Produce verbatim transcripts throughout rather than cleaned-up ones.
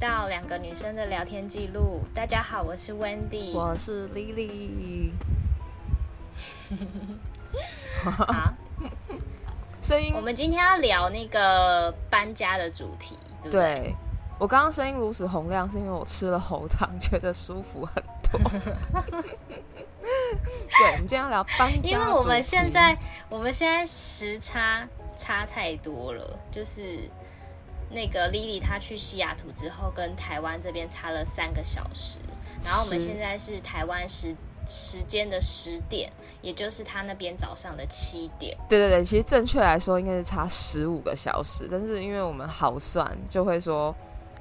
到两个女生的聊天记录。大家好，我是 Wendy， 我是 Lily。 好，声音，我们今天要聊那个搬家的主题，对不对？对，我刚刚声音如此洪亮是因为我吃了喉糖，觉得舒服很多。对，我们今天要聊搬家主题，因为我们现在我们现在时差差太多了，就是那个 Lily 她去西雅图之后跟台湾这边差了三个小时，然后我们现在是台湾时时间的十点，也就是她那边早上的七点。对对对，其实正确来说应该是差十五个小时，但是因为我们好算就会说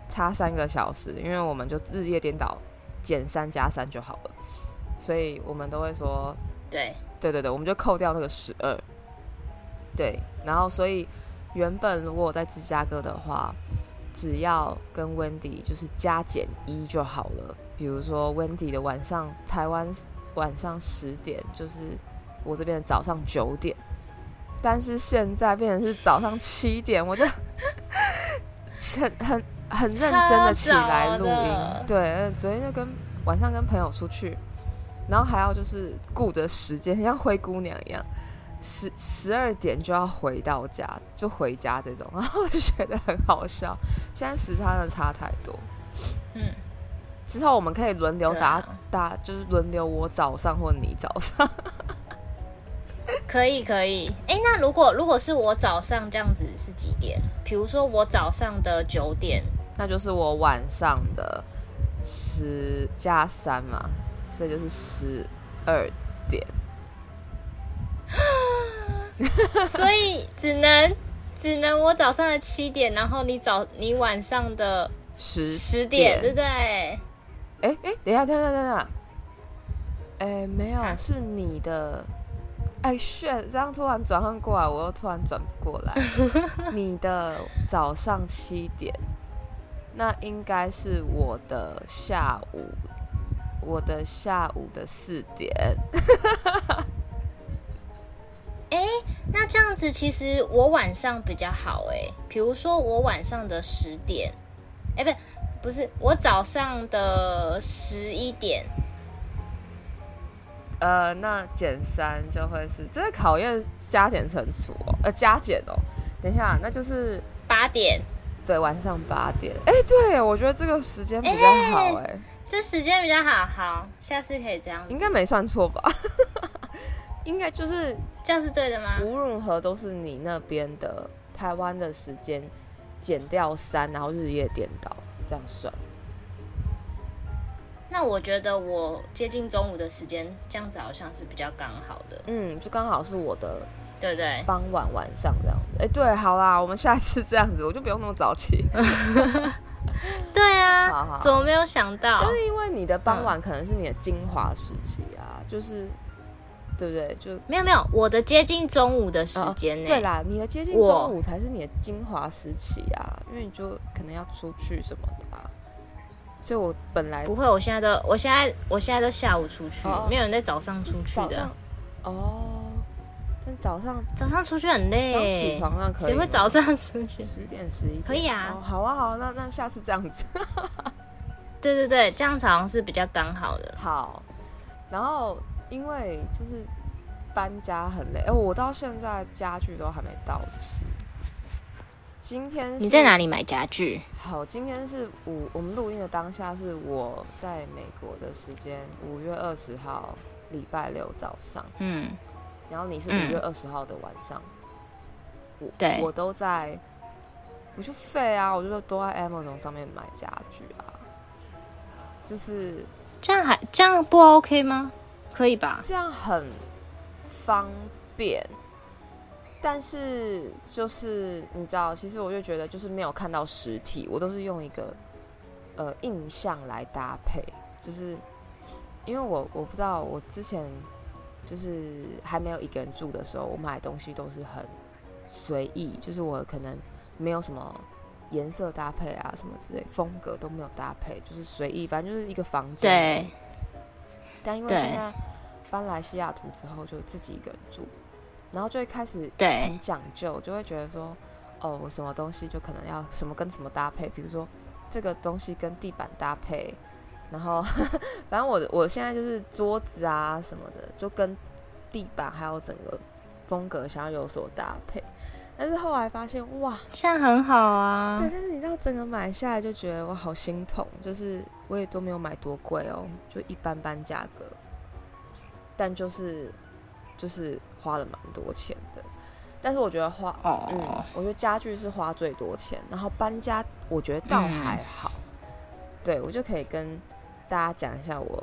差三个小时，因为我们就日夜颠倒减三加三就好了，所以我们都会说对对对对，我们就扣掉那个十二。对，然后所以原本如果我在芝加哥的话，只要跟 Wendy 就是加减一就好了。比如说 Wendy 的晚上台湾晚上十点，就是我这边的早上九点，但是现在变成是早上七点，我就很很很认真的起来录音。对，昨天就跟晚上跟朋友出去，然后还要就是顾着时间，很像灰姑娘一样。十十二点就要回到家，就回家这种，然后就觉得很好笑。现在时差真的差太多。嗯，之后我们可以轮流打、啊、打，就是轮流我早上或你早上。可以可以，哎、欸，那如果如果是我早上这样子是几点？比如说我早上的九点，那就是我晚上的十加三嘛，所以就是十二点。所以只能只能我早上的七点，然后你早你晚上的十十点，对不对？哎哎，等一下，等一下，等一下，哎，没有，是你的，哎 shit， 这样突然转换过来，我又突然转不过来。你的早上七点，那应该是我的下午，我的下午的四点。哎，那这样子其实我晚上比较好哎、欸，比如说我晚上的十点，哎，不，不是我早上的十一点，呃，那减三就会是，这是考验加减乘除哦，呃，加减哦，等一下，那就是八点，对，晚上八点，哎，对，我觉得这个时间比较好哎、欸，这时间比较好，好，下次可以这样子，应该没算错吧？应该就是这样是对的吗？无论如何都是你那边的台湾的时间减掉三，然后日夜颠倒，这样算。那我觉得我接近中午的时间，这样子好像是比较刚好的。嗯，就刚好是我的，对对，傍晚晚上这样子。哎、欸，对，好啦，我们下次这样子，我就不用那么早起。对啊，好好，怎么没有想到？但是因为你的傍晚可能是你的精华时期啊，嗯、就是。对不对？就没有没有，我的接近中午的时间呢、欸哦？对啦，你的接近中午才是你的精华时期啊，因为你就可能要出去什么的啊。所以我本来不会，我现在都我现在我现在都下午出去，哦、没有人在早上出去的。哦，但早上早上出去很累，早起床那可以吗？谁会早上出去？十点十一点可以啊、哦。好啊好啊，那那下次这样子。对对对，这样子好像是比较刚好的。好，然后。因为就是搬家很累，哎、欸，我到现在家具都还没到齐。今天是你在哪里买家具？好，今天是五，我们录音的当下是我在美国的时间，五月二十号礼拜六早上。嗯，然后你是五月二十号的晚上。嗯、对，我都在，我就废啊，我就都在 Amazon 上面买家具啊，就是这样还这样不 OK 吗？可以吧？这样很方便，但是就是你知道，其实我就觉得就是没有看到实体，我都是用一个呃印象来搭配，就是因为我我不知道，我之前就是还没有一个人住的时候，我买东西都是很随意，就是我可能没有什么颜色搭配啊，什么之类风格都没有搭配，就是随意，反正就是一个房间。对。但因为现在搬来西雅图之后，就自己一个人住，然后就会开始很讲究，就会觉得说，哦，我什么东西就可能要什么跟什么搭配，比如说这个东西跟地板搭配，然后呵呵反正我我现在就是桌子啊什么的就跟地板还有整个风格想要有所搭配。但是后来发现哇现在很好啊，对，但是你知道整个买下来就觉得我好心痛，就是我也都没有买多贵哦，就一般般价格，但就是就是花了蛮多钱的。但是我觉得花、oh. 嗯，我觉得家具是花最多钱，然后搬家我觉得倒还好、嗯、对，我就可以跟大家讲一下我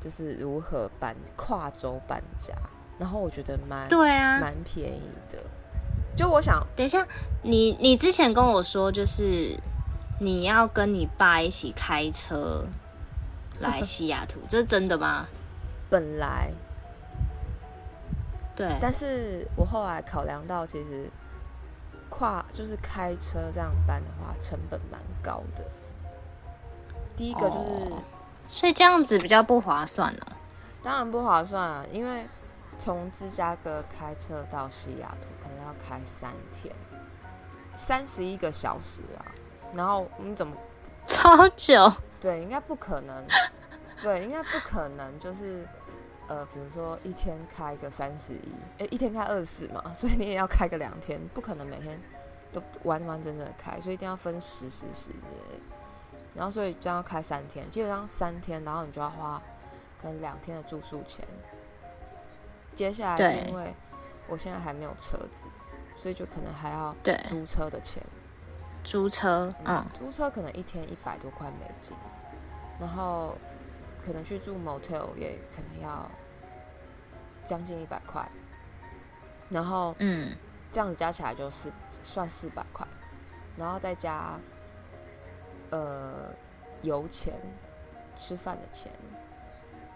就是如何搬跨州搬家，然后我觉得蛮对啊蛮便宜的。就我想等一下 你, 你之前跟我说就是你要跟你爸一起开车来西雅图这是真的吗？本来对，但是我后来考量到其实跨就是开车这样搬的话成本蛮高的。第一个就是、哦、所以这样子比较不划算了、啊、当然不划算啊，因为从芝加哥开车到西雅图可能要开三天，三十一个小时啊！然后你怎么超久？对，应该不可能。对，应该不可能。就是呃，比如说一天开个三十一，哎，一天开二十四嘛，所以你也要开个两天，不可能每天都完完整整的开，所以一定要分十十十之类的。然后所以这样要开三天，基本上三天，然后你就要花可能两天的住宿钱。接下来是因为我现在还没有车子，所以就可能还要租车的钱。租车，嗯，租车可能一天一百多块美金，然后可能去住 motel 也可能要将近一百块，然后嗯，这样子加起来就是算四百块，然后再加呃油钱、吃饭的钱，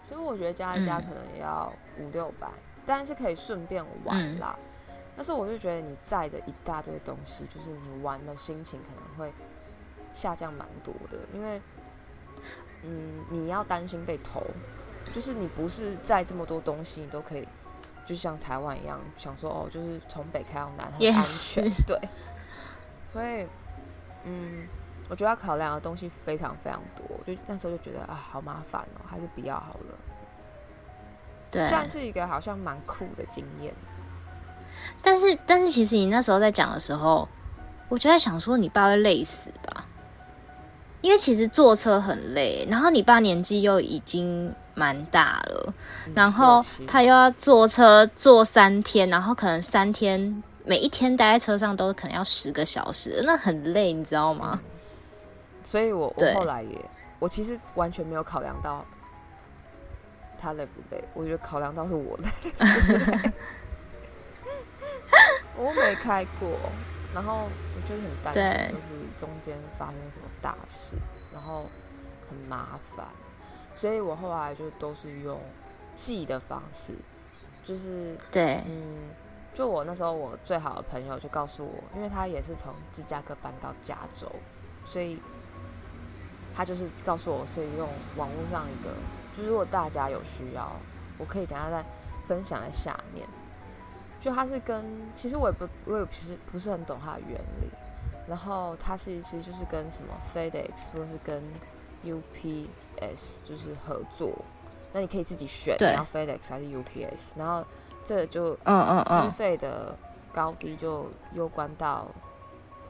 所以我觉得加一加可能也要五六百。但是可以顺便玩啦、嗯，但是我就觉得你载着一大堆东西，就是你玩的心情可能会下降蛮多的，因为，嗯，你要担心被偷，就是你不是载这么多东西，你都可以，就像台湾一样，想说哦，就是从北开到南很安全， yes. 对，所以，嗯，我觉得要考量的东西非常非常多，就那时候就觉得啊，好麻烦哦，还是不要好了。算是一个好像蛮酷的经验，但是但是其实你那时候在讲的时候，我就在想说你爸会累死吧，因为其实坐车很累，然后你爸年纪又已经蛮大了、嗯，然后他又要坐车坐三天，然后可能三天每一天待在车上都可能要十个小时，那很累，你知道吗？嗯、所以我我后来也我其实完全没有考量到。他累不累？我觉得考量到是我累不累。我没开过，然后我就是很担心，就是中间发生什么大事，然后很麻烦，所以我后来就都是用寄的方式，就是对，嗯，就我那时候我最好的朋友就告诉我，因为他也是从芝加哥搬到加州，所以他就是告诉我，所以用网络上一个。就如果大家有需要，我可以等一下再分享在下面。就它是跟，其实我也不，我也不是不是很懂它的原理。然后它是其实就是跟什么 FedEx 或是跟 U P S 就是合作。那你可以自己选你要 FedEx 还是 U P S。然后这就资费的高低就攸关到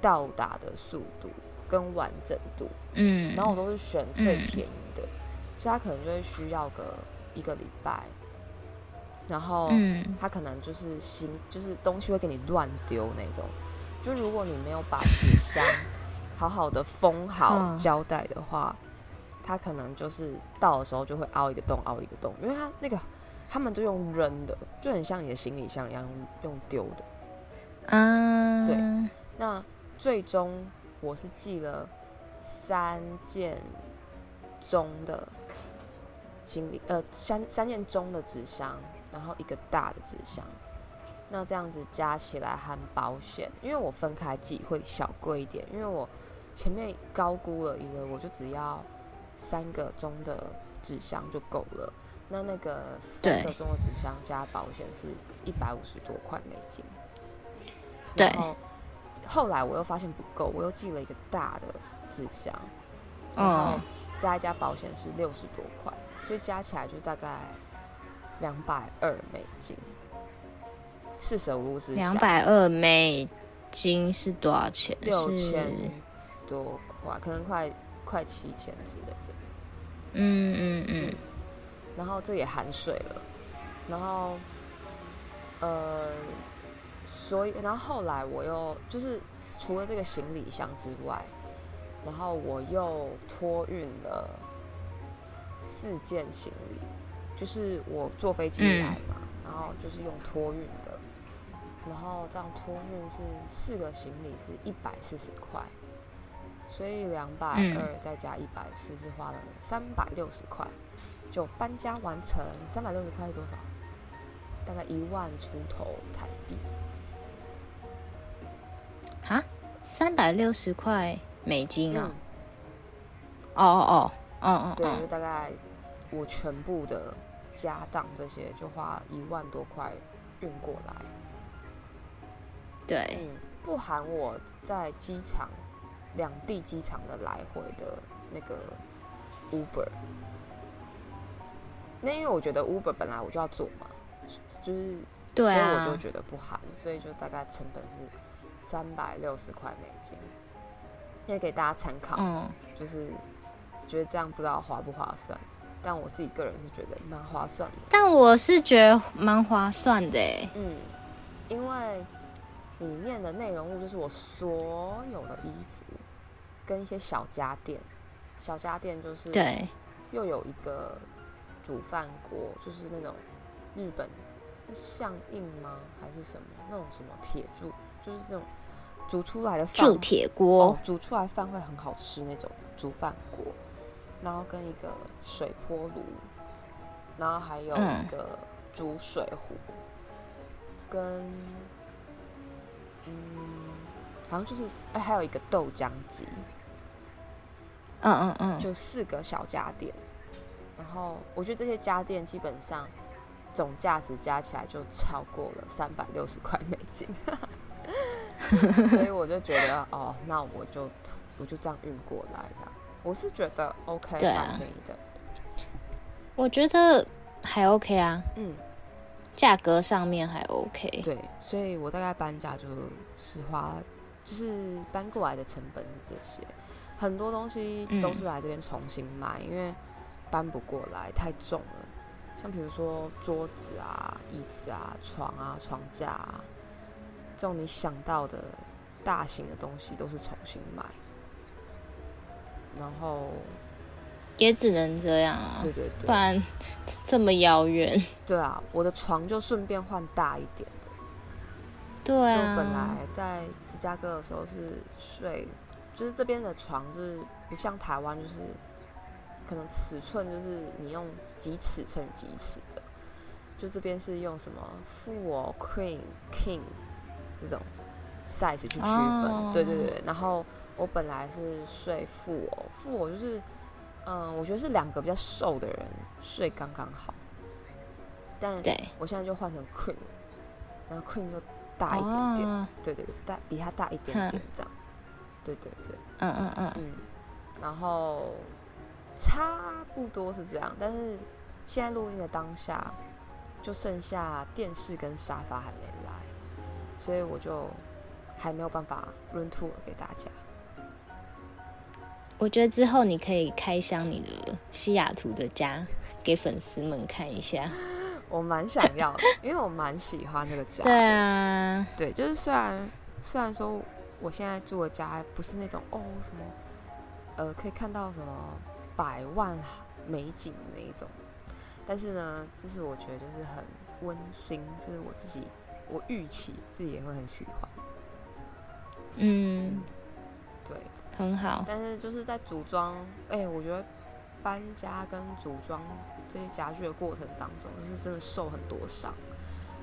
到达的速度跟完整度。嗯。然后我都是选最便宜的。嗯，所以他可能就会需要个一个礼拜，然后他可能就是新就是东西会给你乱丢那种，就如果你没有把纸箱好好的封好胶带的话，他可能就是到的时候就会凹一个洞凹一个洞，因为他那个他们就用扔的，就很像你的行李箱一样用丢的。嗯，对。那最终我是寄了三件中的。行李呃三三件中的纸箱，然后一个大的纸箱，那这样子加起来含保险，因为我分开寄会小贵一点，因为我前面高估了一个，我就只要三个中的纸箱就够了，那那个三个中的纸箱加保险是一百五十多块美金，对。然后后来我又发现不够，我又寄了一个大的纸箱，然后加一加保险是六十多块，所以加起来就大概两百二美金。四舍五入之下，两百二美金是多少钱？六千多块，可能快快七千之类的。嗯嗯嗯。然后这也含税了，然后呃，所以然后后来我又就是除了这个行李箱之外，然后我又托运了四件行李，就是我坐飞机来嘛，嗯、然后就是用托运的，然后这样托运是四个行李是一百四十块，所以两百二再加一百四是花了三百六十块，就搬家完成。三百六十块是多少？大概一万出头台币。哈？三百六十块？美金啊！哦哦哦，嗯嗯，对，就大概我全部的家当这些就花一万多块运过来。对，嗯、不含我在机场两地机场的来回的那个 Uber。那因为我觉得 Uber 本来我就要做嘛，就是对、啊，所以我就觉得不含，所以就大概成本是三百六十块美金。也给大家参考、嗯，就是觉得这样不知道划不划算，但我自己个人是觉得蛮划算的。但我是觉得蛮划算的耶，嗯，因为里面的内容物就是我所有的衣服跟一些小家电，小家电就是对，又有一个煮饭锅，就是那种日本是相印吗？还是什么那种什么铁柱，就是这种。煮出来的饭铸铁锅、哦，煮出来饭会很好吃那种煮饭锅，然后跟一个水波炉，然后还有一个煮水壶、嗯，跟嗯，好像就是哎、欸，还有一个豆浆机，嗯嗯嗯，就四个小家电，然后我觉得这些家电基本上总价值加起来就超过了三百六十块美金。所以我就觉得哦，那我就我就这样运过来啦。我是觉得 OK， 对啊，可以的。我觉得还 OK 啊，嗯，价格上面还 OK。对，所以我大概搬家就是花，就是搬过来的成本是这些，很多东西都是来这边重新买、嗯，因为搬不过来太重了。像比如说桌子啊、椅子啊、床啊、床架啊。这种你想到的大型的东西都是重新买，然后也只能这样啊，对对对，不然这么遥远。对啊，我的床就顺便换大一点的。对啊，就本来在芝加哥的时候是睡，就是这边的床是不像台湾，就是可能尺寸就是你用几尺乘以几尺的，就这边是用什么four queen king。这种 size 去区分、oh. 对对对，然后我本来是睡富偶富偶就是嗯，我觉得是两个比较瘦的人睡刚刚好，但我现在就换成 queen， 然后 queen 就大一点点、oh. 对对对，大比他大一点点这样、huh. 对对对，嗯嗯嗯嗯，然后差不多是这样，但是现在录音的当下就剩下电视跟沙发还没来，所以我就还没有办法run tour给大家。我觉得之后你可以开箱你的西雅图的家给粉丝们看一下。我蛮想要的，因为我蛮喜欢那个家的。对啊，对，就是虽然虽然说我现在住的家不是那种哦什么，呃，可以看到什么百万美景那一种，但是呢，就是我觉得就是很温馨，就是我自己。我预期自己也会很喜欢，嗯，对，很好。但是就是在组装，哎、欸，我觉得搬家跟组装这些家具的过程当中，就是真的受很多伤，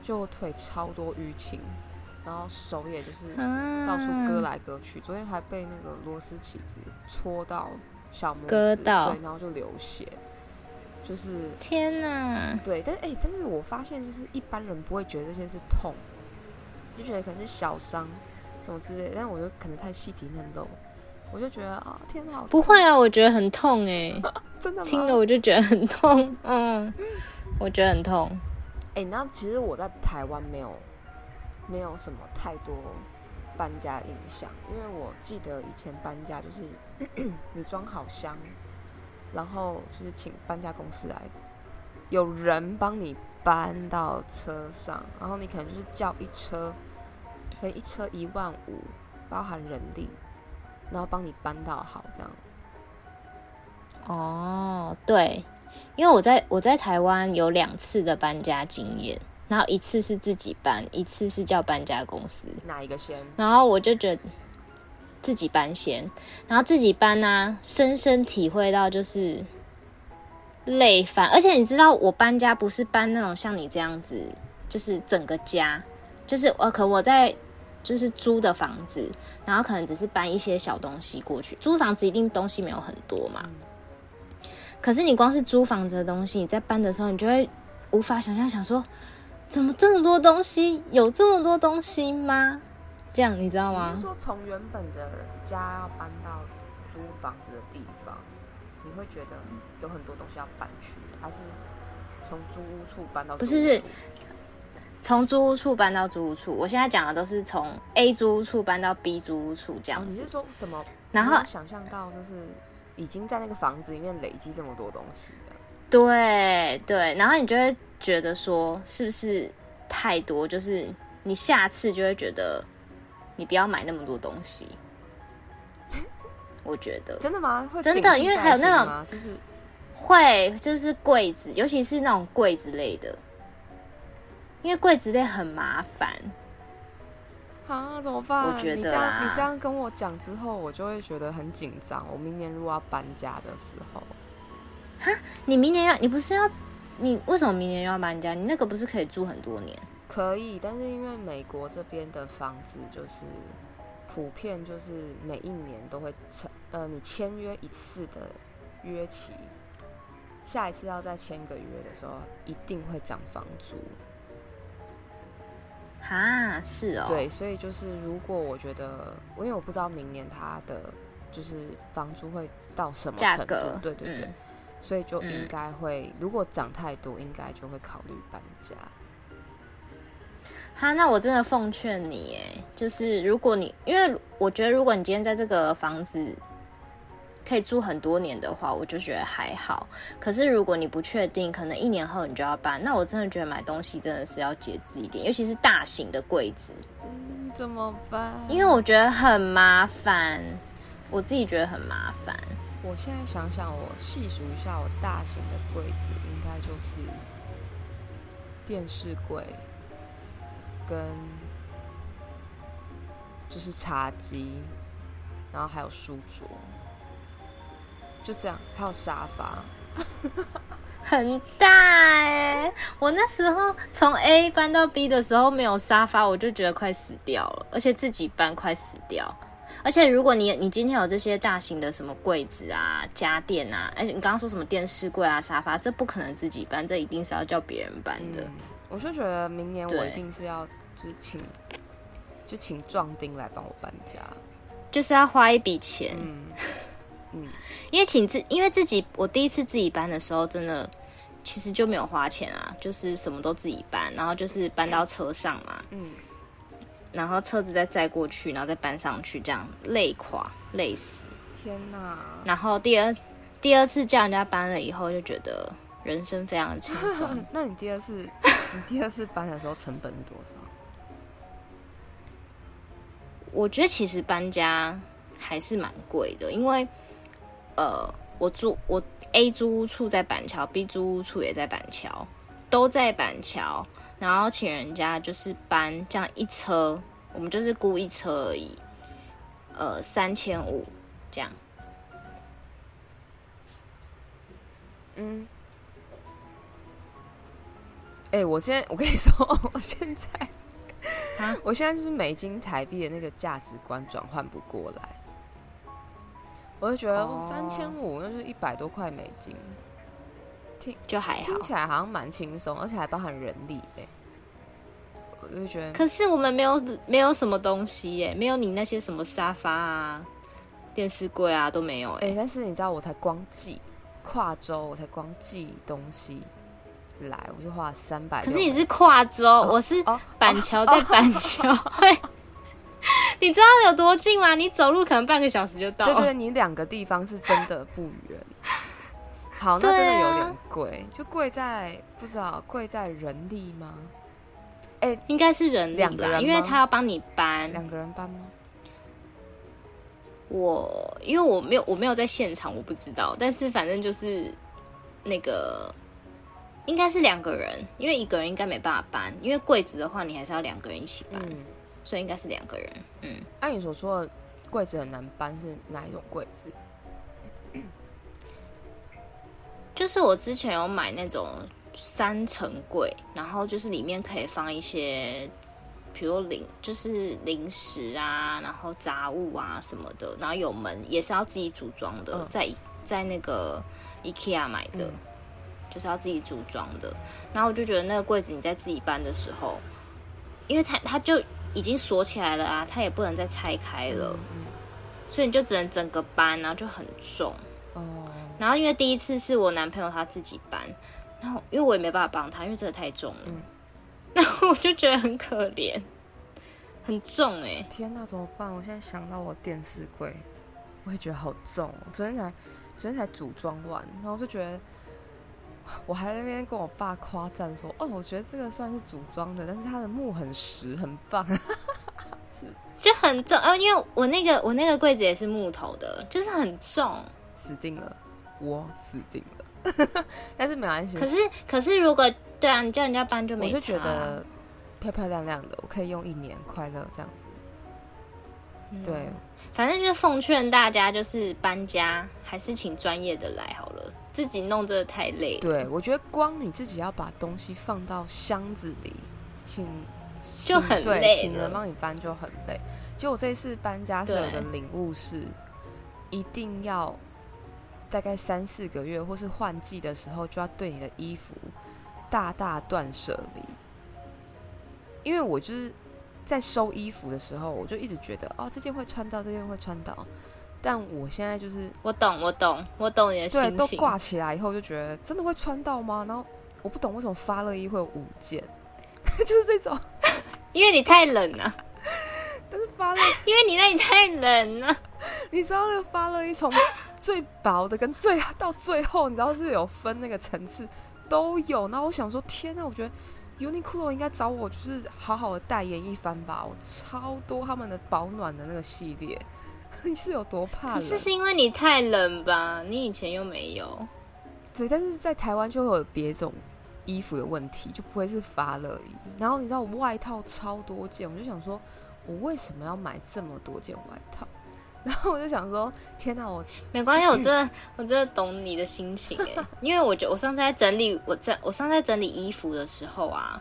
就腿超多淤青，然后手也就是到处割来割去。啊、昨天还被那个螺丝起子戳到小拇指，割到，对，然后就流血。就是天哪，对，但是哎、欸，但是我发现就是一般人不会觉得这些是痛，就觉得可能是小伤什么之类的，但我就可能太细皮嫩肉，我就觉得啊、哦，天哪！不会啊，我觉得很痛哎、欸，真的吗？听了我就觉得很痛，嗯，我觉得很痛。哎、欸，那其实我在台湾没有没有什么太多搬家影响，因为我记得以前搬家就是你装好箱，然后就是请搬家公司来，有人帮你搬到车上，然后你可能就是叫一车，可能一车一万五，包含人力。然后帮你搬到好这样。哦，对，因为我在我在台湾有两次的搬家经验，然后一次是自己搬，一次是叫搬家公司。哪一个先？然后我就觉得自己搬先，然后自己搬啊，深深体会到就是累翻，而且你知道我搬家不是搬那种像你这样子，就是整个家，就是呃，可我在。就是租的房子，然后可能只是搬一些小东西过去。租房子一定东西没有很多嘛，可是你光是租房子的东西，你在搬的时候，你就会无法想象，想说怎么这么多东西，有这么多东西吗？这样你知道吗？你是说从原本的家要搬到租房子的地方，你会觉得有很多东西要搬去，还是从租屋处搬到租屋处？不是。从租屋处搬到租屋处，我现在讲的都是从 A 租屋处搬到 B 租屋处这样子。哦、你是说怎么？然后想象到就是已经在那个房子里面累积这么多东西了。对对，然后你就会觉得说是不是太多？就是你下次就会觉得你不要买那么多东西。我觉得真的吗？会真的，因为还有那种就是会就是柜子，尤其是那种柜子类的。因为柜子类很麻烦，啊，怎么办？我觉得啦，你这样跟我讲之后，我就会觉得很紧张。我明年如果要搬家的时候，哈，你明年要，你不是要，你为什么明年要搬家？你那个不是可以住很多年？可以，但是因为美国这边的房子就是普遍就是每一年都会，呃，你签约一次的约期，下一次要再签个约的时候，一定会涨房租。哈，是哦，对，所以就是如果我觉得，因为我不知道明年它的就是房租会到什么程度，价格对对对，嗯、所以就应该会，嗯、如果涨太多，应该就会考虑搬家。哈，那我真的奉劝你，哎，就是如果你，因为我觉得如果你今天在这个房子可以住很多年的话，我就觉得还好。可是如果你不确定，可能一年后你就要搬，那我真的觉得买东西真的是要节制一点，尤其是大型的柜子。嗯，怎么办？因为我觉得很麻烦，我自己觉得很麻烦。我现在想想，我细数一下，我大型的柜子应该就是电视柜跟就是茶几，然后还有书桌。就这样，还有沙发，很大哎、欸！我那时候从 A 搬到 B 的时候没有沙发，我就觉得快死掉了，而且自己搬快死掉。而且如果你你今天有这些大型的什么柜子啊、家电啊，而且你刚刚说什么电视柜啊、沙发，这不可能自己搬，这一定是要叫别人搬的、嗯。我就觉得明年我一定是要就是请就请壮丁来帮我搬家，就是要花一笔钱。嗯嗯，因为请自，因为自己，我第一次自己搬的时候，真的其实就没有花钱啊，就是什么都自己搬，然后就是搬到车上嘛，嗯，然后车子再载过去，然后再搬上去，这样累垮，累死，天哪！然后第二第二次叫人家搬了以后，就觉得人生非常的轻松。那你第二次，你第二次搬的时候成本是多少？我觉得其实搬家还是蛮贵的，因为。呃，我租我 A 租屋处在板桥 ，B 租屋处也在板桥，都在板桥。然后请人家就是搬这样一车，我们就是估一车而已，呃，三千五这样。嗯。哎、欸，我现在我跟你说，我现在，啊、我现在就是美金台币的那个价值观转换不过来。我就觉得三千五，那就是一百多块美金，听就还好，听起来好像蛮轻松，而且还包含人力嘞、欸。我就觉得，可是我们没有没有什么东西耶、欸，没有你那些什么沙发啊、电视柜啊都没有哎、欸欸。但是你知道我才光寄跨州，我才光寄东西来，我就花了三百。可是你是跨州，哦、我是板桥，在板桥。你知道有多近吗？你走路可能半个小时就到了。对 对, 對，你两个地方是真的不远。好，那真的有点贵、啊，就贵在不知道贵在人力吗？哎、欸，应该是人力啦，因为他要帮你搬。两个人搬吗？我因为我没有我没有在现场，我不知道。但是反正就是那个应该是两个人，因为一个人应该没办法搬，因为柜子的话你还是要两个人一起搬。嗯，所以应该是两个人。嗯，按、啊、你所说的柜子很难搬是哪一种柜子？就是我之前有买那种三层柜，然后就是里面可以放一些，比如零就是零食啊，然后杂物啊什么的，然后有门也是要自己组装的，嗯、在在那个 IKEA 买的、嗯，就是要自己组装的。然后我就觉得那个柜子你在自己搬的时候，因为它它就已经锁起来了啊，它也不能再拆开了，嗯、所以你就只能整个搬，然后就很重。哦。然后因为第一次是我男朋友他自己搬，然后因为我也没办法帮他，因为真的太重了。嗯。然后我就觉得很可怜，很重哎、欸。天哪，怎么办？我现在想到我电视柜，我也觉得好重。我昨天才昨天才组装完，然后我就觉得。我还在那边跟我爸夸赞说：“哦，我觉得这个算是组装的，但是它的木很实，很棒，是就很重。呃、哦，因为我那个我那个柜子也是木头的，就是很重，死定了，我死定了。但是没关系。可是可是如果对啊，你叫人家搬就没差。我是觉得漂漂亮亮的，我可以用一年快乐这样子。嗯、对，反正就是奉劝大家，就是搬家还是请专业的来好了。”自己弄真的太累了。对，我觉得光你自己要把东西放到箱子里，请就很累了，对，请人帮你搬就很累。结果我这一次搬家是有个领悟是，一定要大概三四个月或是换季的时候，就要对你的衣服大大断舍离。因为我就是在收衣服的时候，我就一直觉得哦，这件会穿到，这件会穿到。但我现在就是我懂我懂我懂你的心情，对，都挂起来以后就觉得真的会穿到吗？然后我不懂为什么发热衣会有五件，就是这种，因为你太冷了、啊。但是发热，因为你那里太冷了、啊。你知道那个发热衣从最薄的跟最到最后，你知道是有分那个层次都有。然后我想说，天哪、啊，我觉得 Uniqlo 应该找我就是好好的代言一番吧，我超多他们的保暖的那个系列。你是有多怕冷？可是是因为你太冷吧？你以前又没有。对，但是在台湾就会有别种衣服的问题，就不会是发热衣。然后你知道我外套超多件，我就想说，我为什么要买这么多件外套？然后我就想说，天哪、啊，我没关系，我真的我真的懂你的心情哎，因为我觉得我上次在整理我在我上次在整理衣服的时候啊，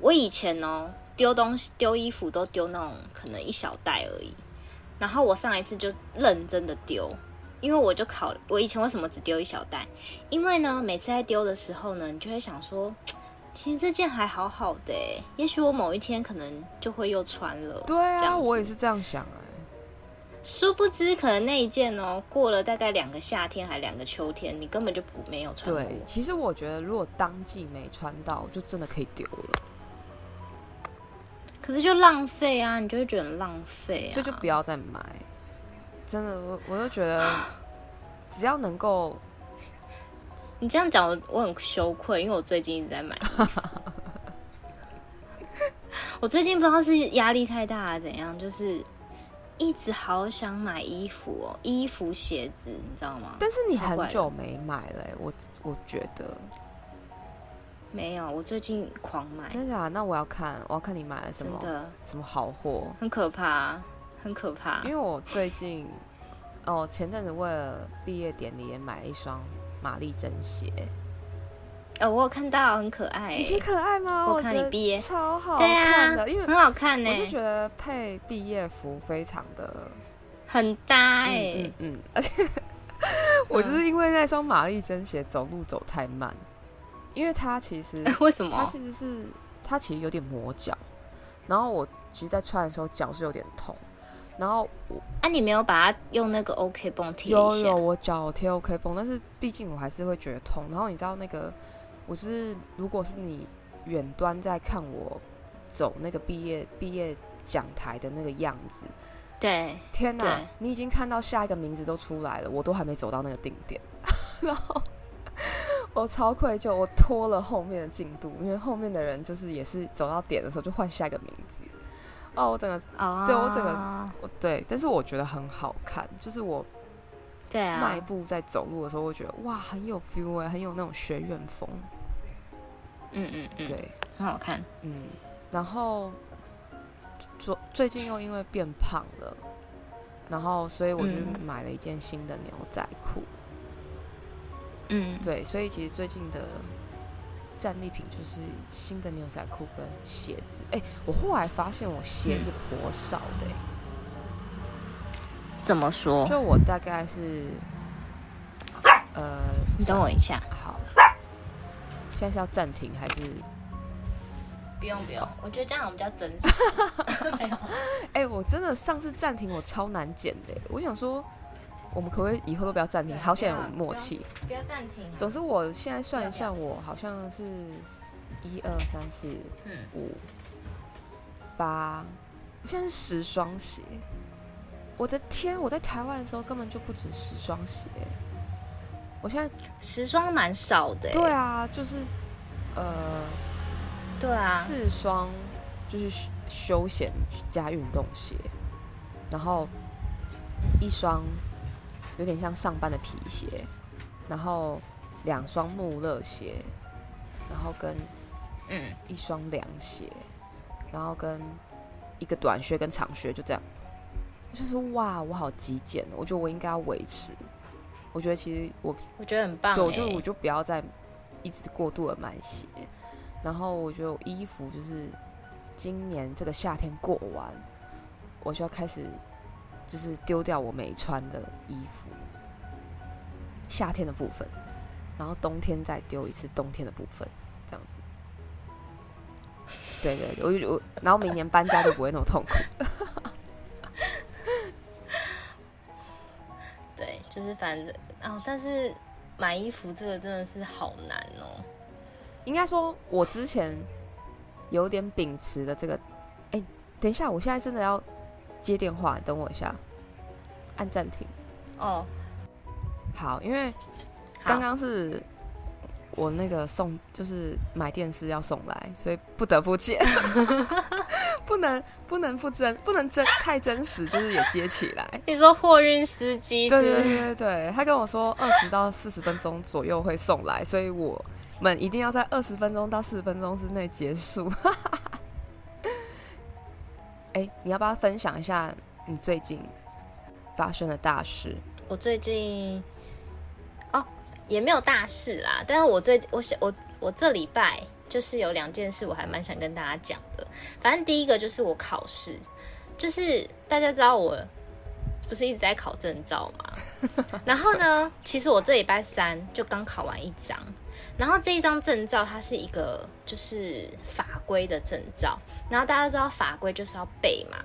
我以前哦丢东西丢衣服都丢那种可能一小袋而已。然后我上一次就认真的丢，因为我就考，我以前为什么只丢一小袋？因为呢，每次在丢的时候呢，你就会想说，其实这件还好好的，也许我某一天可能就会又穿了。对啊，我也是这样想哎。殊不知，可能那一件哦，过了大概两个夏天还两个秋天，你根本就不没有穿过。对，其实我觉得如果当季没穿到，就真的可以丢了。可是就浪费啊，你就会觉得很浪费啊，所以就不要再买。真的，我我就觉得，只要能够，你这样讲我我很羞愧，因为我最近一直在买衣服。我最近不知道是压力太大了怎样，就是一直好想买衣服哦，衣服、鞋子，你知道吗？但是你很久没买了、欸，我我觉得。没有，我最近狂买。真的啊？那我要看，我要看你买了什么，真的什么好货。很可怕，很可怕。因为我最近，哦，前阵子为了毕业典礼也买了一双玛丽珍鞋。哦，我有看到，很可爱、欸。你觉得可爱吗？我看你毕业超好看的，对啊、因为很好看呢、欸。我就觉得配毕业服非常的很搭哎、欸嗯嗯，嗯，而且我就是因为那双玛丽珍鞋走路走太慢。因为它其实为什么？它其实是它其实有点磨脚，然后我其实在穿的时候脚是有点痛，然后啊，你没有把它用那个 OK 绷贴一下？有有，我脚贴 OK 绷，但是毕竟我还是会觉得痛。然后你知道那个，我就是如果是你远端在看我走那个毕业毕业讲台的那个样子，对，天哪，你已经看到下一个名字都出来了，我都还没走到那个定点，然后。我超愧疚，我拖了后面的进度，因为后面的人就是也是走到点的时候就换下一个名字。哦，我整个，哦、对我整个我，对，但是我觉得很好看，就是我，对啊，迈步在走路的时候，我觉得哇，很有 feel 哎、欸，很有那种学院风。嗯嗯嗯，对，很好看。嗯，然后最近又因为变胖了，然后所以我就买了一件新的牛仔裤。嗯嗯，对，所以其实最近的战利品就是新的牛仔裤跟鞋子。哎、欸，我后来发现我鞋子颇少的、欸。怎么说？就我大概是，呃，你等我一下。好，现在是要暂停还是？不用不用，我觉得这样比较真实。哎、欸，我真的上次暂停我超难剪的、欸，我想说。我们可不可以以后都不要暂停？好像有默契。不要暂停、啊。总之，我现在算一算，我好像是一二三四五八，我现在是十双鞋。我的天！我在台湾的时候根本就不止十双鞋。我现在十双蛮少的、欸。对啊，就是呃，对啊，四双就是休闲加运动鞋，然后一双。有点像上班的皮鞋，然后两双穆勒鞋，然后跟一双凉鞋，然后跟一个短靴跟长靴，就这样。就是哇，我好极简，我觉得我应该要维持。我觉得其实我我觉得很棒、欸，对，我就我就不要再一直过度的买鞋。然后我觉得我衣服就是今年这个夏天过完，我就要开始。就是丢掉我没穿的衣服，夏天的部分，然后冬天再丢一次冬天的部分，这样子。对对对，我我然后明年搬家就不会那么痛苦。对，就是反正哦，但是买衣服这个真的是好难哦。应该说，我之前有点秉持的这个，哎、欸，等一下，我现在真的要。接电话，等我一下，按暂停。哦、oh. ，好，因为刚刚是我那个送，就是买电视要送来，所以不得不接，不能不能不真，不能真太真实，就是也接起来。你说货运司机是不是？对对对对，他跟我说二十到四十分钟左右会送来，所以我们一定要在二十分钟到四十分钟之内结束。哎，你要不要分享一下你最近发生的大事？我最近哦，也没有大事啦，但是我最我我我这礼拜就是有两件事，我还蛮想跟大家讲的。反正第一个就是我考试，就是大家知道我不是一直在考证照嘛，然后呢，其实我这礼拜三就刚考完一张。然后这一张证照，它是一个就是法规的证照，然后大家都知道法规就是要背嘛。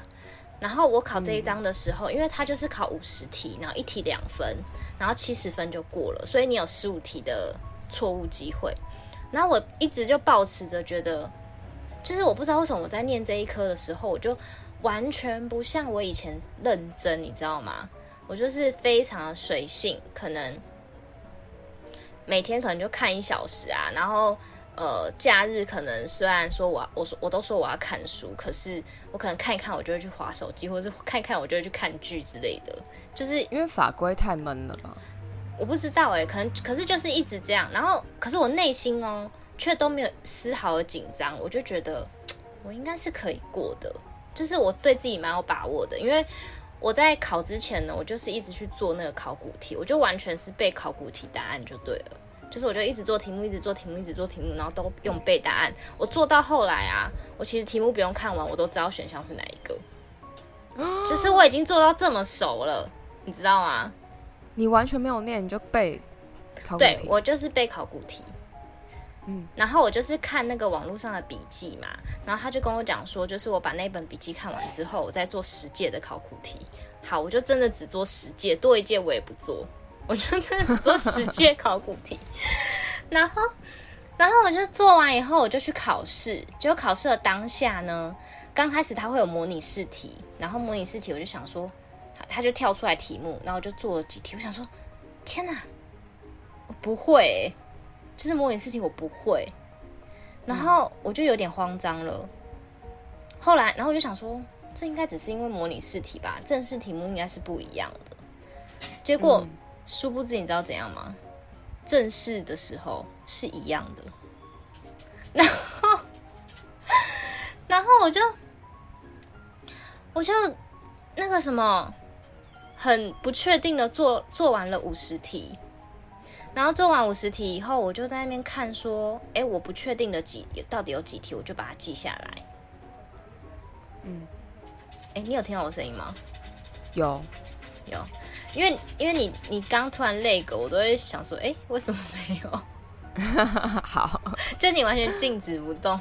然后我考这一张的时候，嗯、因为它就是考五十题，然后一题两分，然后七十分就过了，所以你有十五题的错误机会。然后我一直就抱持着觉得，就是我不知道为什么我在念这一科的时候，我就完全不像我以前认真，你知道吗？我就是非常的随性，可能。每天可能就看一小时啊，然后呃，假日可能虽然说我我我都说我要看书，可是我可能看一看我就会去滑手机，或者是看一看我就会去看剧之类的，就是因为法规太闷了吧？我不知道哎、欸，可能可是就是一直这样，然后可是我内心哦却都没有丝毫的紧张，我就觉得我应该是可以过的，就是我对自己蛮有把握的，因为。我在考之前呢，我就是一直去做那个考古题，我就完全是背考古题答案就对了，就是我就一直做题目，一直做题目，一直做题目，然后都用背答案。我做到后来啊，我其实题目不用看完，我都知道选项是哪一个，就是我已经做到这么熟了，你知道吗？你完全没有念，你就背考古题？对，我就是背考古题。嗯，然后我就是看那个网络上的笔记嘛，然后他就跟我讲说，就是我把那本笔记看完之后，我再做十届的考古题。好，我就真的只做十届，多一届我也不做，我就真的只做十届考古题。然后，然后我就做完以后，我就去考试。结果考试的当下呢，刚开始他会有模拟试题，然后模拟试题我就想说，他就跳出来题目，然后我就做了几题，我想说，天哪，我不会、欸。就是模拟试题我不会，然后我就有点慌张了。后来，然后我就想说，这应该只是因为模拟试题吧，正式题目应该是不一样的。结果，嗯、殊不知你知道怎样吗？正式的时候是一样的。然后，然后我就，我就那个什么，很不确定的做做完了五十题。然后做完五十题以后，我就在那边看说，哎，我不确定的几到底有几题，我就把它记下来。嗯，哎，你有听到我声音吗？有，有，因为因为你你刚突然累个，我都会想说，哎，为什么没有？好，就你完全静止不动。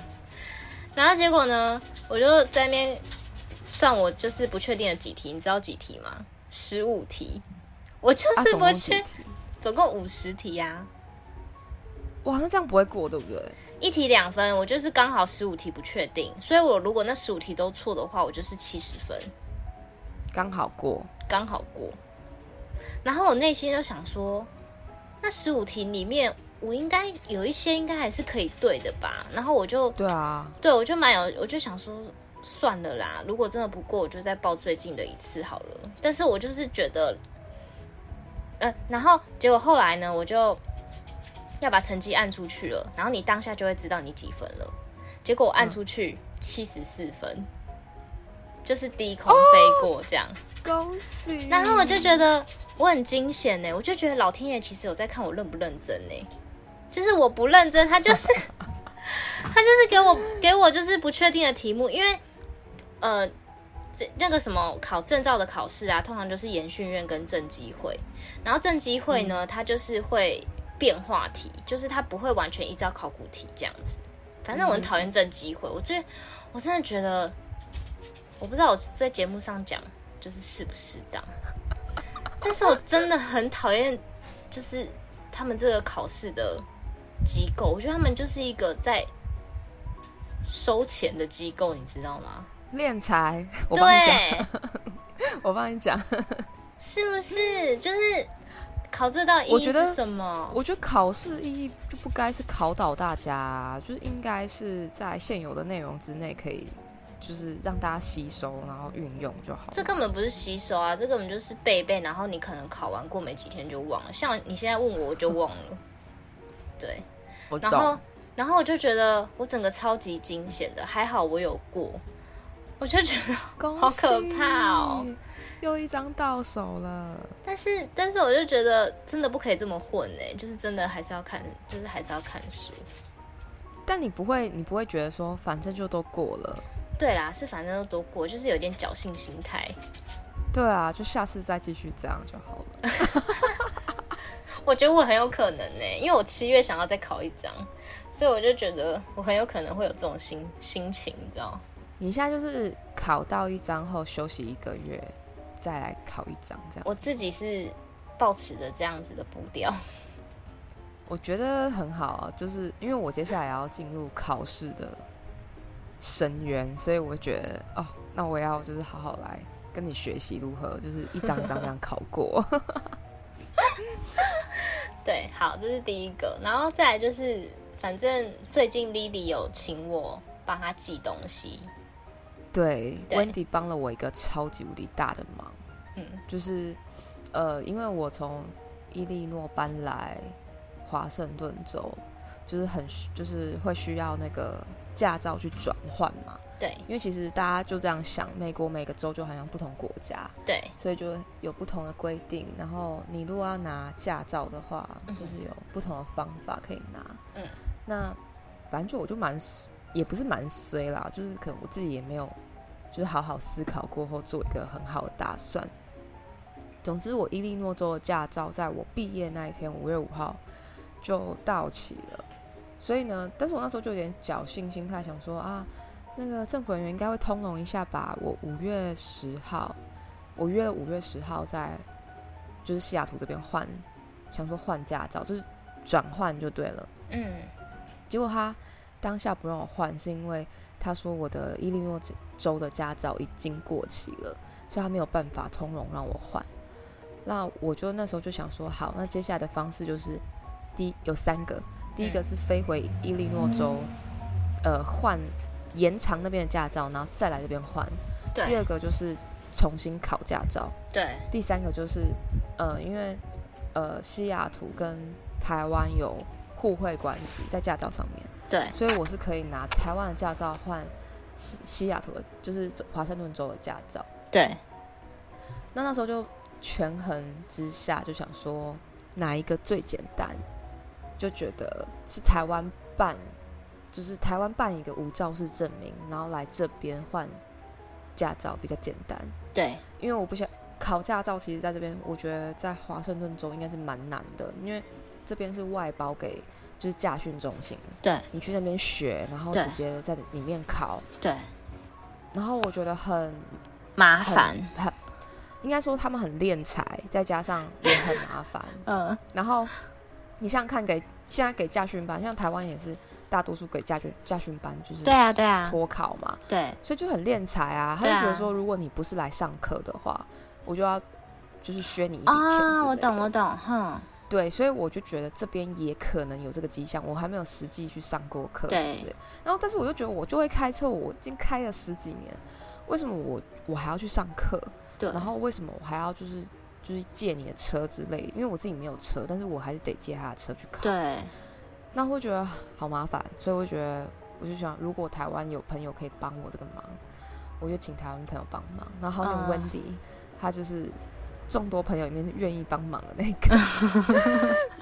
然后结果呢，我就在那边算我就是不确定的几题，你知道几题吗？十五题，我就是不确。啊总共五十题啊！哇，那这样不会过，对不对？一题两分，我就是刚好十五题不确定，所以我如果那十五题都错的话，我就是七十分，刚好过，刚好过。然后我内心就想说，那十五题里面，我应该有一些应该还是可以对的吧？然后我就对啊，对我就蛮有，我就想说，算了啦，如果真的不过，我就再报最近的一次好了。但是我就是觉得。呃、然后结果后来呢，我就要把成绩按出去了，然后你当下就会知道你几分了。结果我按出去七十四分，就是低空飞过这样。哦、恭喜！然后我就觉得我很惊险呢，我就觉得老天爷其实有在看我认不认真呢。就是我不认真，他就是他就是给我给我就是不确定的题目，因为呃。那个什么考证照的考试啊，通常就是研训院跟政基会，然后政基会呢、嗯，它就是会变化题，就是它不会完全依照考古题这样子。反正我很讨厌政基会，我最我真的觉得，我不知道我在节目上讲就是适不适当，但是我真的很讨厌，就是他们这个考试的机构，我觉得他们就是一个在收钱的机构，你知道吗？敛财，我帮你讲，我帮你讲，是不是？就是考这道意义是什么？我觉得考试意义就不该是考倒大家、啊，就是应该是在现有的内容之内，可以就是让大家吸收，然后运用就好了。这根本不是吸收啊，这根本就是背背，然后你可能考完过没几天就忘了。像你现在问我，我就忘了。对，我懂。然后，然后我就觉得我整个超级惊险的，还好我有过。我就觉得好可怕哦，又一张到手了。但是，但是我就觉得真的不可以这么混哎、欸，就是真的还是要看，就是还是要看书。但你不会，你不会觉得说反正就都过了？对啦，是反正都过，就是有点侥幸心态。对啊，就下次再继续这样就好了。我觉得我很有可能哎、欸，因为我七月想要再考一张，所以我就觉得我很有可能会有这种心心情，你知道。你现在就是考到一张后休息一个月，再来考一张这样。我自己是抱持着这样子的步调，我觉得很好、啊，就是因为我接下来要进入考试的深渊，所以我觉得哦，那我要就是好好来跟你学习如何就是一张一张这样考过。对，好，这是第一个，然后再来就是，反正最近 Lily 有请我帮她寄东西。对， Wendy 帮了我一个超级无敌大的忙，嗯，就是呃，因为我从伊利诺搬来华盛顿州，就是很就是会需要那个驾照去转换嘛，对，因为其实大家就这样想，美国每个州就好像不同国家，对，所以就有不同的规定，然后你如果要拿驾照的话，嗯、就是有不同的方法可以拿，嗯，那反正就我就蛮。也不是蛮衰啦，就是可能我自己也没有，就是好好思考过后做一个很好的打算。总之，我伊利诺州的驾照在我毕业那一天五月五号就到期了。所以呢，但是我那时候就有点侥幸心态，想说啊，那个政府人员应该会通融一下吧。我五月十号，我约了五月十号在就是西雅图这边换，想说换驾照，就是转换就对了。嗯，结果他当下不让我换，是因为他说我的伊利诺州的驾照已经过期了，所以他没有办法通融让我换。那我就那时候就想说，好，那接下来的方式就是，第一有三个，第一个是飞回伊利诺州，嗯、呃，换延长那边的驾照，然后再来这边换。第二个就是重新考驾照。对。第三个就是，呃，因为呃西雅图跟台湾有互惠关系，在驾照上面。对。所以我是可以拿台湾的驾照换西西雅图的，就是华盛顿州的驾照。对。那那时候就。权衡之下就想说哪一个最简单，就觉得是台湾办，就是台湾办一个无照识证明，然后来这边换驾照比较简单。对，因为我不想考驾照，其实在这边我觉得在华盛顿州应该是蛮难的，因为这边是外包给就是驾训中心，对，你去那边学，然后直接在里面考，对，然后我觉得很麻烦，很。应该说他们很敛财，再加上也很麻烦。嗯，然后你像看给现在给驾训班，像台湾也是大多数给驾训驾训班就是对啊对啊托考嘛，对，所以就很敛财啊。他就觉得说，如果你不是来上课的话，我就要就是削你一笔钱之类的。哦，我懂我懂，哼，对，所以我就觉得这边也可能有这个迹象，我还没有实际去上过课，对。然后，但是我就觉得我就会开车，我已经开了十几年，为什么我我还要去上课？对，然后为什么我还要就是就是借你的车之类的，因为我自己没有车，但是我还是得借他的车去考。对，那我会觉得好麻烦，所以我觉得我就想，如果台湾有朋友可以帮我这个忙，我就请台湾朋友帮忙。然后好像 Wendy、呃、她就是众多朋友里面愿意帮忙的那个，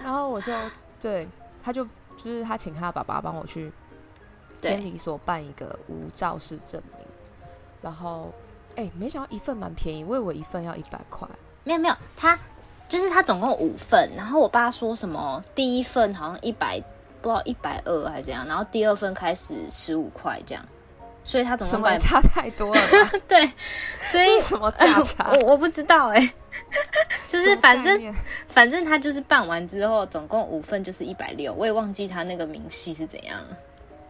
然后我就对，她就就是她请她爸爸帮我去监理所办一个无照识证明，然后。哎、欸，没想到一份蛮便宜，我以为一份要一百块。没有没有，他就是他总共五份，然后我爸说什么第一份好像一百，不知道一百二还是怎样，然后第二份开始十五块这样，所以他总共买什么差太多了吧？对，所以什么价差、呃？我我不知道哎、欸，就是反正反正他就是办完之后，总共五份就是一百六，我也忘记他那个明细是怎样了。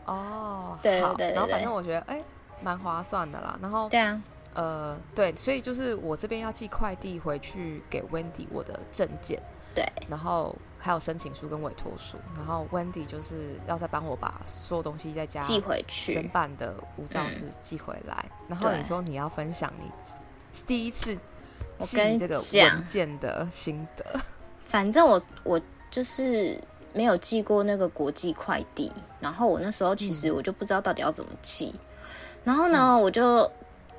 哦，对对 对, 對，然后反正我觉得哎，蛮、欸、划算的啦。然后对啊。呃，对，所以就是我这边要寄快递回去给 Wendy 我的证件，对，然后还有申请书跟委托书，然后 Wendy 就是要再帮我把所有东西在家寄回去，申办的无照识寄回来、嗯。然后你说你要分享你第一次寄这个文件的心得，反正我我就是没有寄过那个国际快递，然后我那时候其实我就不知道到底要怎么寄，然后呢、嗯、我就。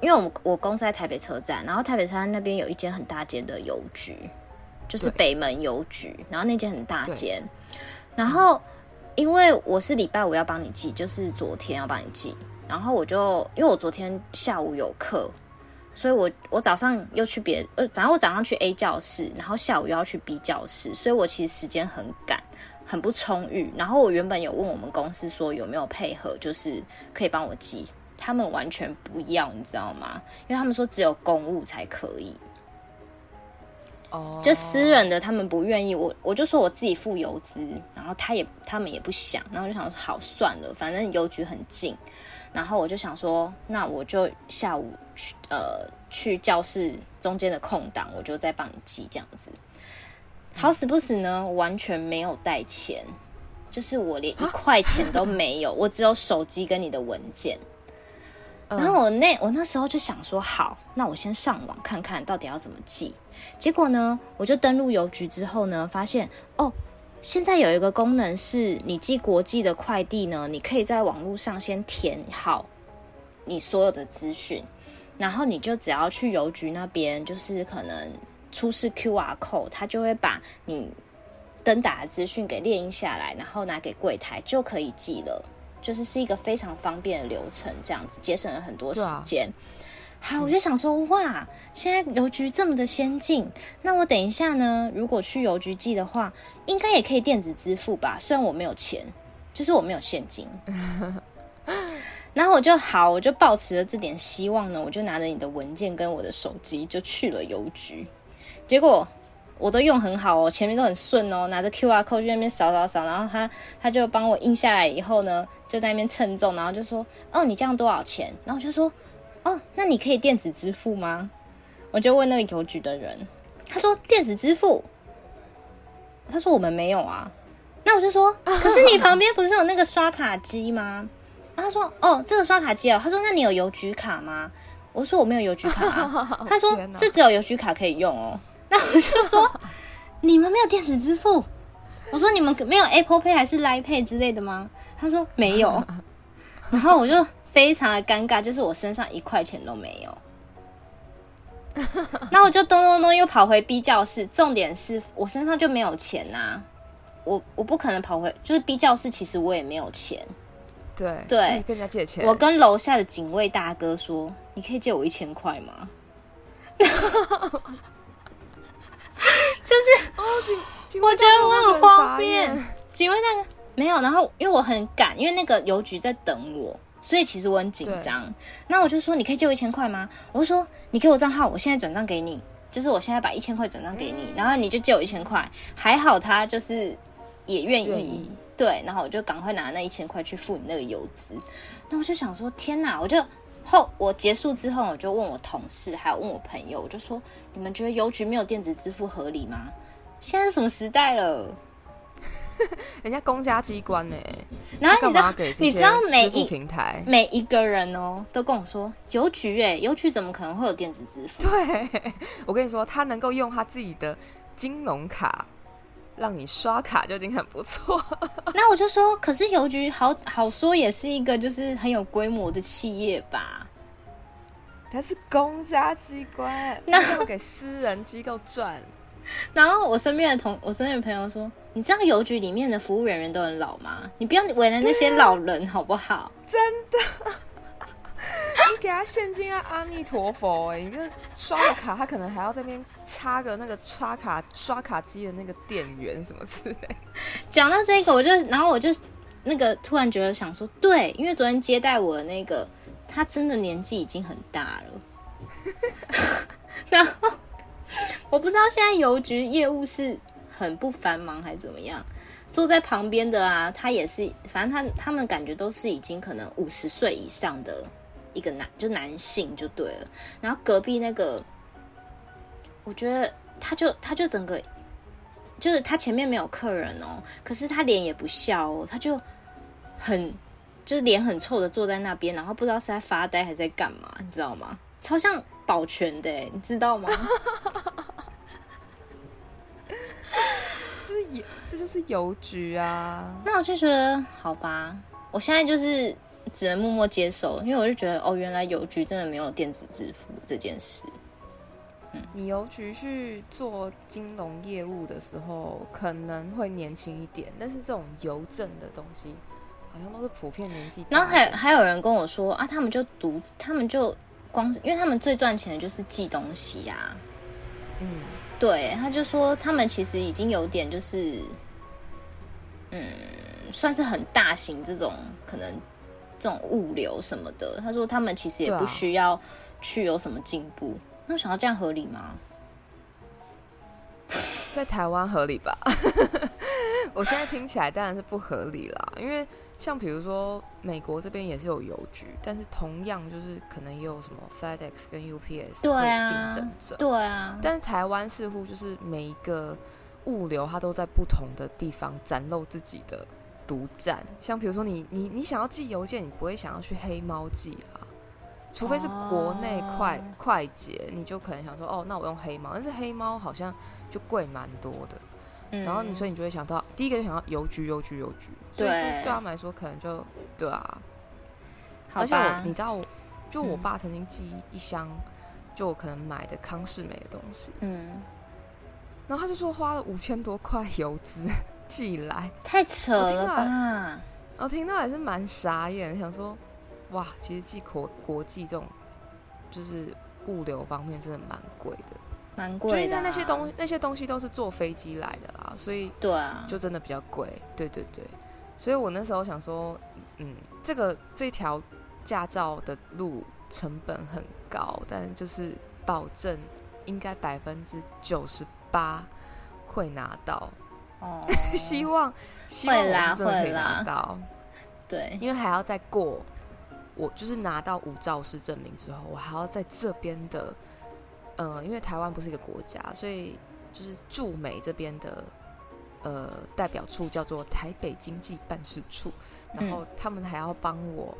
因为 我, 我公司在台北车站，然后台北车站那边有一间很大间的邮局，就是北门邮局，然后那间很大间。然后因为我是礼拜五要帮你寄，就是昨天要帮你寄，然后我就因为我昨天下午有课，所以 我, 我早上又去别呃，反正我早上去 A 教室，然后下午又要去 B 教室，所以我其实时间很赶，很不充裕。然后我原本有问我们公司说有没有配合，就是可以帮我寄。他们完全不要，你知道吗？因为他们说只有公务才可以，哦、oh. ，就私人的他们不愿意。我我就说我自己付邮资，然后他也他们也不想，然后我就想说好算了，反正邮局很近。然后我就想说，那我就下午去呃去教室中间的空档，我就再帮你寄这样子。好死不死呢，完全没有带钱，就是我连一块钱都没有，我只有手机跟你的文件。然后我那我那时候就想说，好，那我先上网看看到底要怎么寄。结果呢，我就登录邮局之后呢，发现哦，现在有一个功能是，你寄国际的快递呢，你可以在网络上先填好你所有的资讯，然后你就只要去邮局那边，就是可能出示 Q R code， 它就会把你登打的资讯给列印下来，然后拿给柜台就可以寄了。就是是一个非常方便的流程，这样子节省了很多时间。好，我就想说，哇，现在邮局这么的先进，那我等一下呢，如果去邮局寄的话，应该也可以电子支付吧？虽然我没有钱，就是我没有现金。然后我就好，我就抱持了这点希望呢，我就拿着你的文件跟我的手机就去了邮局。结果我都用很好哦，前面都很顺哦，拿着 Q R code 去那边扫扫扫，然后他他就帮我印下来以后呢，就在那边称重，然后就说哦你这样多少钱？然后我就说哦那你可以电子支付吗？我就问那个邮局的人，他说电子支付，他说我们没有啊。那我就说可是你旁边不是有那个刷卡机吗？然后他说哦这个刷卡机哦，他说那你有邮局卡吗？我说我没有邮局卡啊。他说这只有邮局卡可以用哦。那我就说你们没有电子支付？我说你们没有 Apple Pay 还是 Line Pay 之类的吗？他说没有。然后我就非常的尴尬，就是我身上一块钱都没有。那我就咚咚咚又跑回 B 教室，重点是我身上就没有钱啊，我我不可能跑回，就是 B 教室其实我也没有钱。对对，跟人家借钱。我跟楼下的警卫大哥说你可以借我一千块吗？就是、哦、我觉得我很荒谬。警卫大哥没有，然后因为我很赶，因为那个邮局在等我，所以其实我很紧张。那我就说你可以借我一千块吗？我就说你给我账号，我现在转账给你，就是我现在把一千块转账给你、嗯、然后你就借我一千块。还好他就是也愿意。对，然后我就赶快拿那一千块去付你那个邮资。那我就想说天哪，我就后我结束之后我就问我同事还有问我朋友，我就说你们觉得邮局没有电子支付合理吗？现在是什么时代了？人家公家机关呢、欸，然后你知道你知道每一平台每一个人哦、喔、都跟我说邮局哎、欸，邮局怎么可能会有电子支付？对，我跟你说他能够用他自己的金融卡让你刷卡就已经很不错。那我就说可是邮局好好说也是一个就是很有规模的企业吧，它是公家机关，那要给私人机构赚。然后我身边的同我身边的朋友说你知道邮局里面的服务人员都很老吗？你不要为难那些老人好不好？真的。你给他现金啊，阿弥陀佛哎、欸！你这刷个卡，他可能还要在那边插个那个刷卡刷卡机的那个电源什么之类。讲到这个，我就然后我就那个突然觉得想说，对，因为昨天接待我的那个，他真的年纪已经很大了。然后我不知道现在邮局业务是很不繁忙还怎么样。坐在旁边的啊，他也是，反正他他们感觉都是已经可能五十岁以上的一个男，就男性就对了。然后隔壁那个，我觉得他就他就整个，就是他前面没有客人哦，可是他脸也不笑哦，他就很就是脸很臭的坐在那边，然后不知道是在发呆还是在干嘛，你知道吗？超像保全的耶，你知道吗？就是这就是邮局啊。那我就觉得好吧，我现在就是只能默默接受，因为我就觉得哦，原来邮局真的没有电子支付这件事。嗯，你邮局去做金融业务的时候可能会年轻一点，但是这种邮政的东西好像都是普遍年纪大。然后还还有人跟我说啊，他们就读，他们就光，因为他们最赚钱的就是寄东西啊。嗯。对，他就说他们其实已经有点就是，嗯，算是很大型这种可能这种物流什么的。他说他们其实也不需要去有什么进步。那我想要这样合理吗？在台湾合理吧？我现在听起来当然是不合理啦，因为像比如说美国这边也是有邮局，但是同样就是可能也有什么 FedEx 跟 U P S 会竞争者。对啊，但是台湾似乎就是每一个物流它都在不同的地方展露自己的独占。像比如说你你你想要寄邮件，你不会想要去黑猫寄啊，除非是国内快、oh. 快捷，你就可能想说哦，那我用黑猫，但是黑猫好像就贵蛮多的。然后你所以你就会想到第一个就想到邮局邮局邮局，所以就对他们来说可能就对啊。而且我你知道我就我爸曾经寄一箱、嗯、就我可能买的康士美的东西，嗯，然后他就说花了五千多块邮资寄来，太扯了吧！我听到也是蛮傻眼，想说哇，其实寄国国际这种就是物流方面真的蛮贵的。蛮贵的、啊，就那些东那些东西都是坐飞机来的啦，所以对啊，就真的比较贵。对对对，所以我那时候想说，嗯，这个这条驾照的路成本很高，但就是保证应该百分之九十八会拿到。哦，希望希望我是真的可以拿到。对，因为还要再过，我就是拿到无肇事证明之后，我还要在这边的，呃，因为台湾不是一个国家，所以就是驻美这边的。呃，代表处叫做台北经济办事处，然后他们还要帮我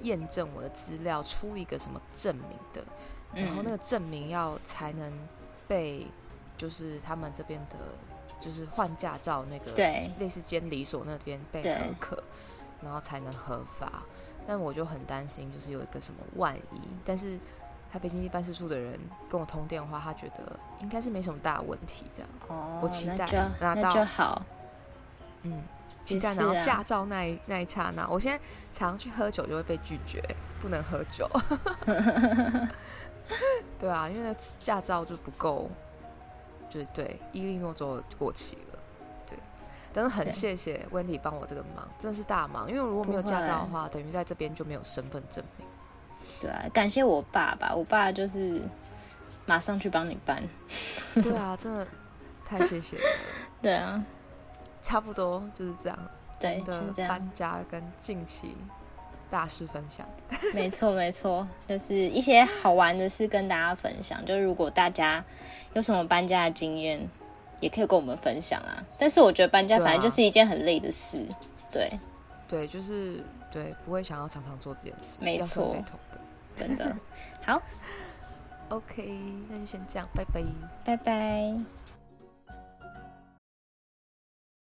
验证我的资料，出一个什么证明的，然后那个证明要才能被就是他们这边的，就是换驾照那个类似监理所那边被核可，然后才能合法。但我就很担心，就是有一个什么万一，但是台北经济办事处的人跟我通电话，他觉得应该是没什么大问题，这样。哦，我期待拿到，那就好。嗯，期待拿到驾照那一那一刹那，我现在常去喝酒就会被拒绝，不能喝酒。对啊，因为驾照就不够，就是对，伊利诺州过期了。对，但是很谢谢 Wendy 帮我这个忙，真的是大忙，因为如果没有驾照的话，等于在这边就没有身份证明。对啊，感谢我爸吧，我爸就是马上去帮你办。对啊，真的太谢谢了。对啊，差不多就是这样。对，就这样。搬家跟近期大事分享。没错，没错，就是一些好玩的事跟大家分享。就如果大家有什么搬家的经验，也可以跟我们分享啊。但是我觉得搬家反正就是一件很累的事。对、啊、对，就是对，不会想要常常做这件事。没错。真的好，OK， 那就先这样，拜拜，拜拜。